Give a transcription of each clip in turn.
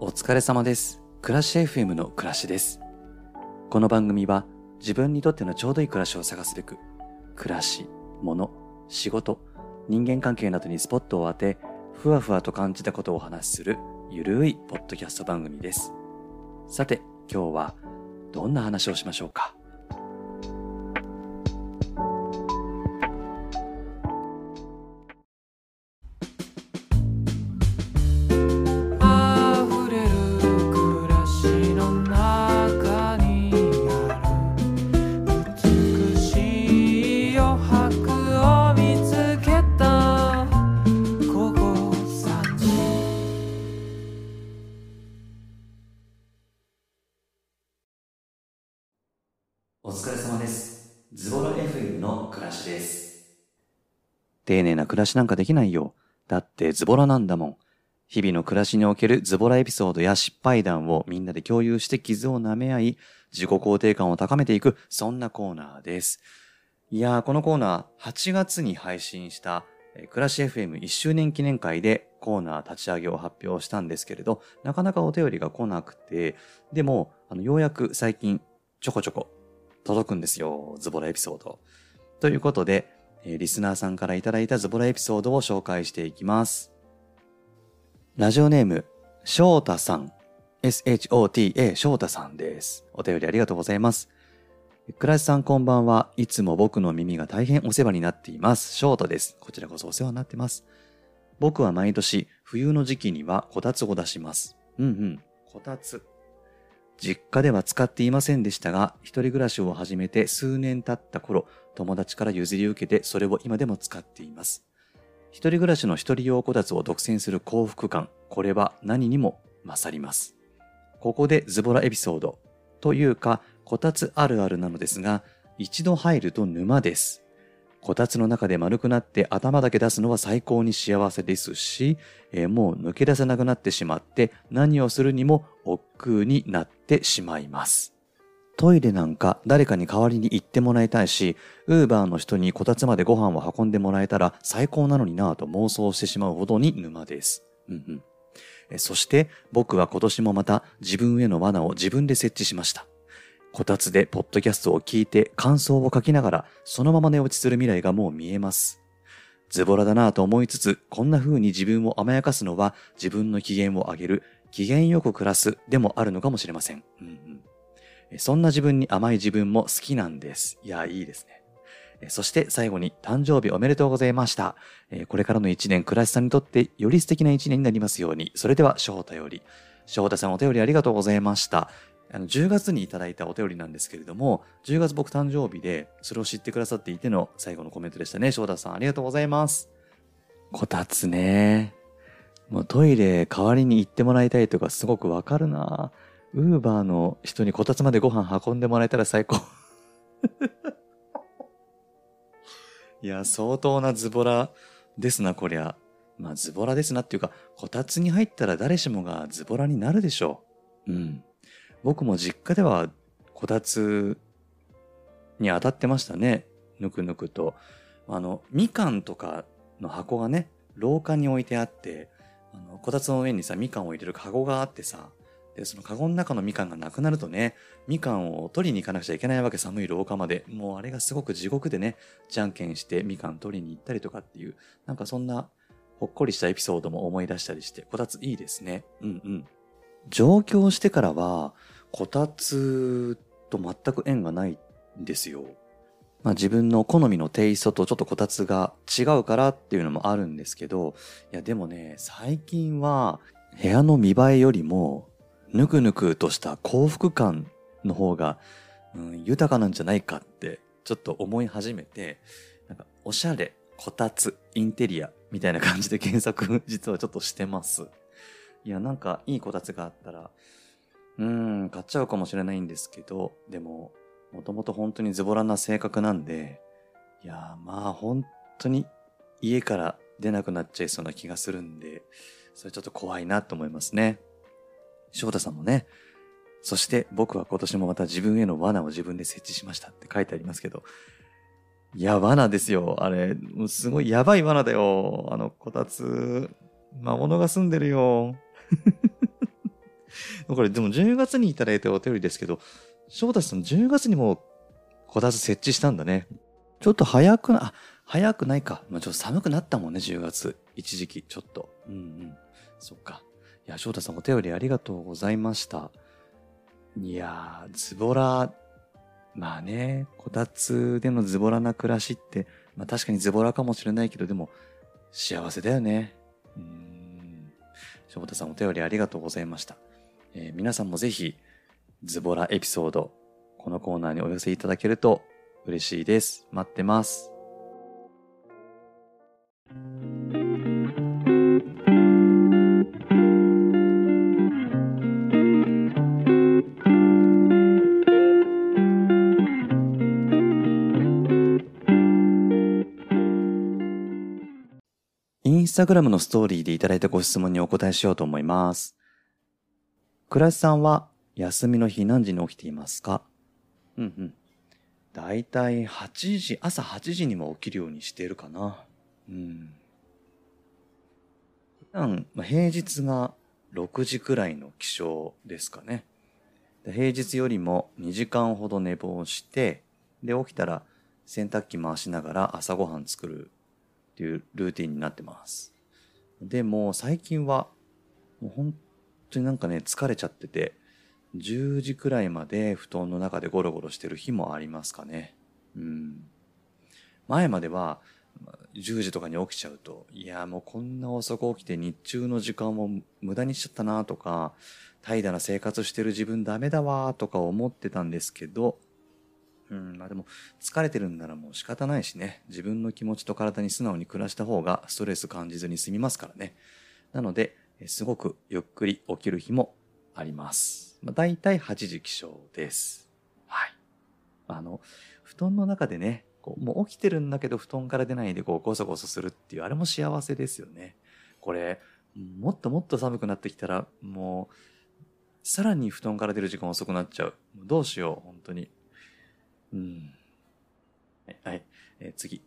お疲れ様です。暮らし FM の暮らしです。この番組は自分にとってのちょうどいい暮らしを探すべく、暮らし、物、仕事、人間関係などにスポットを当て、ふわふわと感じたことをお話しするゆるいポッドキャスト番組です。さて、今日はどんな話をしましょうか。お疲れ様です。ズボラ FM の暮らしです。丁寧な暮らしなんかできないよ。だってズボラなんだもん。日々の暮らしにおけるズボラエピソードや失敗談をみんなで共有して傷を舐め合い、自己肯定感を高めていく、そんなコーナーです。いやー、このコーナー、8月に配信した暮らし FM1 周年記念会でコーナー立ち上げを発表したんですけれど、なかなかお便りが来なくて、でも、ようやく最近ちょこちょこ届くんですよ、ズボラエピソード。ということで、リスナーさんからいただいたズボラエピソードを紹介していきます。ラジオネーム、翔太さん。SHOTA 翔太さんです。お便りありがとうございます。暮らしさんこんばんは。いつも僕の耳が大変お世話になっています。翔太です。こちらこそお世話になってます。僕は毎年、冬の時期にはこたつを出します。こたつ。実家では使っていませんでしたが、一人暮らしを始めて数年経った頃、友達から譲り受けてそれを今でも使っています。一人暮らしの一人用こたつを独占する幸福感、これは何にも勝ります。ここでズボラエピソードというか、こたつあるあるなのですが、一度入ると沼です。こたつの中で丸くなって頭だけ出すのは最高に幸せですし、もう抜け出せなくなってしまって何をするにも億劫になってしまいます。トイレなんか誰かに代わりに行ってもらいたいし、Uberの人にこたつまでご飯を運んでもらえたら最高なのになぁと妄想してしまうほどに沼です。そして僕は今年もまた自分への罠を自分で設置しました。こたつでポッドキャストを聞いて感想を書きながらそのまま寝落ちする未来がもう見えます。ズボラだなぁと思いつつ、こんな風に自分を甘やかすのは自分の機嫌を上げる、機嫌よく暮らすでもあるのかもしれません。そんな自分に甘い自分も好きなんです。いや、いいですね。そして最後に誕生日おめでとうございました。これからの一年、暮らしさんにとってより素敵な一年になりますように。それでは翔太より。翔太さんお便りありがとうございました。10月にいただいたお便りなんですけれども、10月僕誕生日で、それを知ってくださっていての最後のコメントでしたね。翔太さんありがとうございます。こたつね。もうトイレ代わりに行ってもらいたいとかすごくわかるな。Uberの人にこたつまでご飯運んでもらえたら最高。いや、相当なズボラですな、こりゃ。まあズボラですなっていうか、こたつに入ったら誰しもがズボラになるでしょう。僕も実家ではこたつに当たってましたね。ぬくぬくと。みかんとかの箱がね、廊下に置いてあって、こたつの上にさ、みかんを入れるカゴがあってさ、で、そのカゴの中のみかんがなくなるとね、みかんを取りに行かなくちゃいけないわけ、寒い廊下まで。もうあれがすごく地獄でね、じゃんけんしてみかん取りに行ったりとかっていう、なんかそんなほっこりしたエピソードも思い出したりして、こたついいですね。上京してからは、こたつと全く縁がないんですよ。まあ自分の好みのテイストとちょっとこたつが違うからっていうのもあるんですけど、いやでもね、最近は部屋の見栄えよりも、ぬくぬくとした幸福感の方が、豊かなんじゃないかってちょっと思い始めて、なんかおしゃれ、こたつ、インテリアみたいな感じで検索実はちょっとしてます。いや、なんかいいこたつがあったら、買っちゃうかもしれないんですけど、でも、もともと本当にズボラな性格なんで、いや、まあ本当に家から出なくなっちゃいそうな気がするんで、それちょっと怖いなと思いますね。翔太さんもね、そして僕は今年もまた自分への罠を自分で設置しましたって書いてありますけど、いや、罠ですよ。あれ、すごいやばい罠だよ。こたつ、魔物が住んでるよ。これでも10月にいただいたお便りですけど、翔太さん10月にもこたつ設置したんだね。ちょっと早くないか。まあ、ちょっと寒くなったもんね、10月。一時期、ちょっと。うんうん。そっか。いや、翔太さんお便りありがとうございました。いやー、ズボラ、まあね、こたつでのズボラな暮らしって、まあ確かにズボラかもしれないけど、でも、幸せだよね。翔太さんお便りありがとうございました。皆さんもぜひ、ズボラエピソード、このコーナーにお寄せいただけると嬉しいです。待ってます。インスタグラムのストーリーでいただいたご質問にお答えしようと思います。くらしさんは休みの日何時に起きていますか？うんうん。だいたい8時、朝8時にも起きるようにしているかな。うん。普段、平日が6時くらいの起床ですかね。平日よりも2時間ほど寝坊して、で、起きたら洗濯機回しながら朝ごはん作るっていうルーティンになってます。でも最近は、もう本当になんかね、疲れちゃってて、10時くらいまで布団の中でゴロゴロしてる日もありますかね。うん。前までは10時とかに起きちゃうと、いやもうこんな遅く起きて日中の時間も無駄にしちゃったなとか、怠惰な生活してる自分ダメだわとか思ってたんですけど、まあでも疲れてるんならもう仕方ないしね、自分の気持ちと体に素直に暮らした方がストレス感じずに済みますからね。なので、すごくゆっくり起きる日もあります。だいたい8時起床です。はい。布団の中でね、こうもう起きてるんだけど布団から出ないでこうゴソゴソするっていう、あれも幸せですよね。これ、もっともっと寒くなってきたら、もう、さらに布団から出る時間遅くなっちゃう。どうしよう、本当に。はい。次。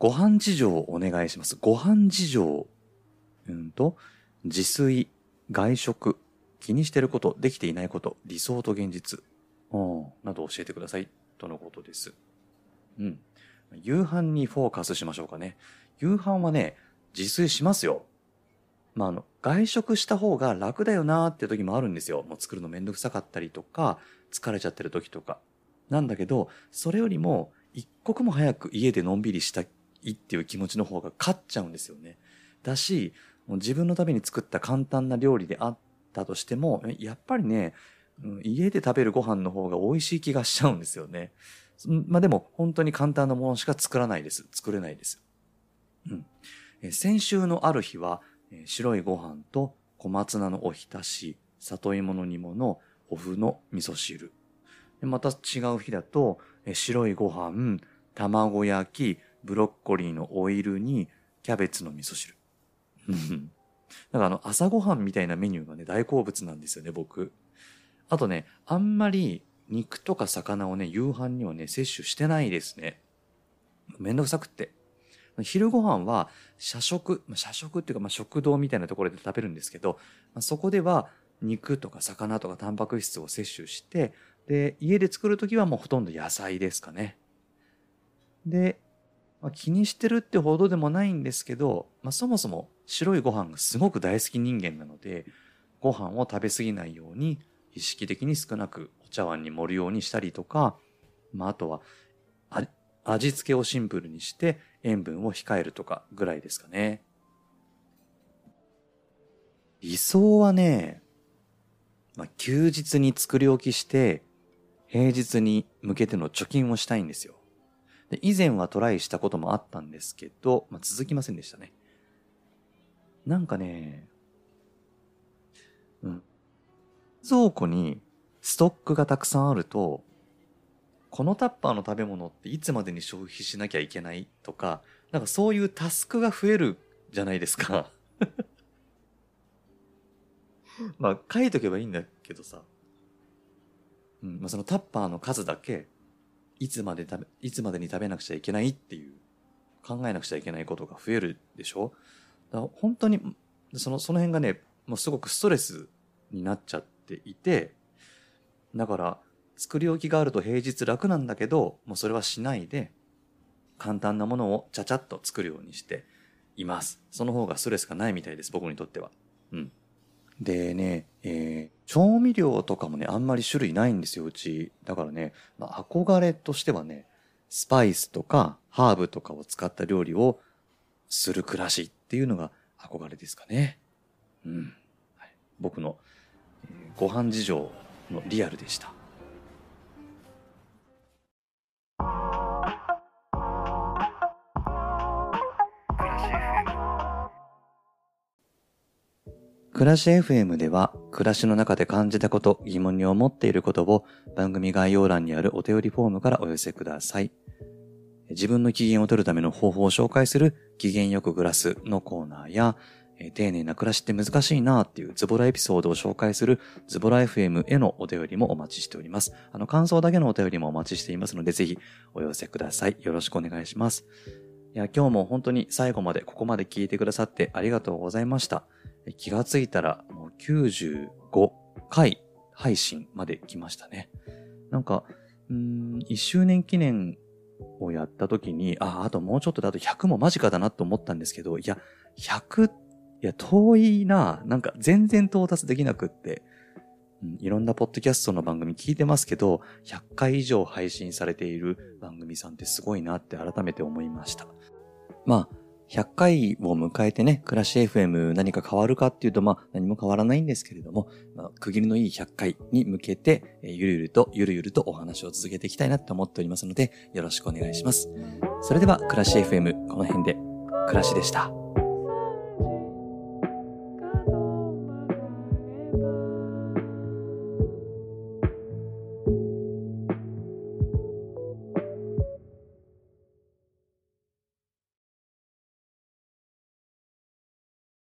ご飯事情をお願いします。ご飯事情。自炊、外食。気にしてること、できていないこと、理想と現実、など教えてください、とのことです。うん。夕飯にフォーカスしましょうかね。夕飯はね、自炊しますよ。まあ、外食した方が楽だよなーって時もあるんですよ。もう作るのめんどくさかったりとか、疲れちゃってる時とか。なんだけど、それよりも、一刻も早く家でのんびりしたいっていう気持ちの方が勝っちゃうんですよね。だし、もう自分のために作った簡単な料理であったとしても、やっぱりね、家で食べるご飯の方が美味しい気がしちゃうんですよね。まあでも本当に簡単なものしか作れないです。先週のある日は、白いご飯と小松菜のおひたし、里芋の煮物、お麩の味噌汁。でまた違う日だと、白いご飯、卵焼き、ブロッコリーのオイルにキャベツの味噌汁。なんか朝ごはんみたいなメニューがね、大好物なんですよね、僕。あとね、あんまり肉とか魚をね、夕飯にはね、摂取してないですね。めんどくさくって。昼ごはんは社食っていうか、まあ、食堂みたいなところで食べるんですけど、まあ、そこでは肉とか魚とかタンパク質を摂取して、で、家で作るときはもうほとんど野菜ですかね。で、まあ、気にしてるってほどでもないんですけど、まあ、そもそも白いご飯がすごく大好き人間なので、ご飯を食べ過ぎないように意識的に少なくお茶碗に盛るようにしたりとか、まあ、あとは味付けをシンプルにして塩分を控えるとかぐらいですかね。理想はね、まあ、休日に作り置きして平日に向けての貯金をしたいんですよ。で、以前はトライしたこともあったんですけど、まあ、続きませんでしたね。なんかね、冷蔵庫にストックがたくさんあると、このタッパーの食べ物っていつまでに消費しなきゃいけないとか、なんかそういうタスクが増えるじゃないですか。まあ書いとけばいいんだけどさ、まあ、そのタッパーの数だけ、いつまでに食べなくちゃいけないっていう、考えなくちゃいけないことが増えるでしょ。本当に、その辺がね、もうすごくストレスになっちゃっていて、だから作り置きがあると平日楽なんだけど、もうそれはしないで簡単なものをちゃちゃっと作るようにしています。その方がストレスがないみたいです、僕にとっては。うんでね、調味料とかもねあんまり種類ないんですよ、うち。だからね、まあ、憧れとしてはね、スパイスとかハーブとかを使った料理をする暮らしっていうのが憧れですかね。うん、はい、僕のご飯事情のリアルでした。暮らし FM では、暮らしの中で感じたこと、疑問に思っていることを番組概要欄にあるお便りフォームからお寄せください。自分の機嫌を取るための方法を紹介する機嫌よく暮らすのコーナーや、丁寧な暮らしって難しいなーっていうズボラエピソードを紹介するズボラ FM へのお便りもお待ちしております。感想だけのお便りもお待ちしていますので、ぜひお寄せください。よろしくお願いします。いや、今日も本当に最後までここまで聞いてくださってありがとうございました。気がついたらもう95回配信まで来ましたね。なんか、1周年記念をやった時に、あともうちょっとであと100も間近だなと思ったんですけど、いや、100、いや、遠いな。なんか全然到達できなくって、いろんなポッドキャストの番組聞いてますけど、100回以上配信されている番組さんってすごいなって改めて思いました。まあ、100回を迎えてね、暮らし FM 何か変わるかっていうと、まあ何も変わらないんですけれども、まあ、区切りのいい100回に向けて、ゆるゆるとお話を続けていきたいなと思っておりますので、よろしくお願いします。それでは暮らし FM この辺で、暮らしでした。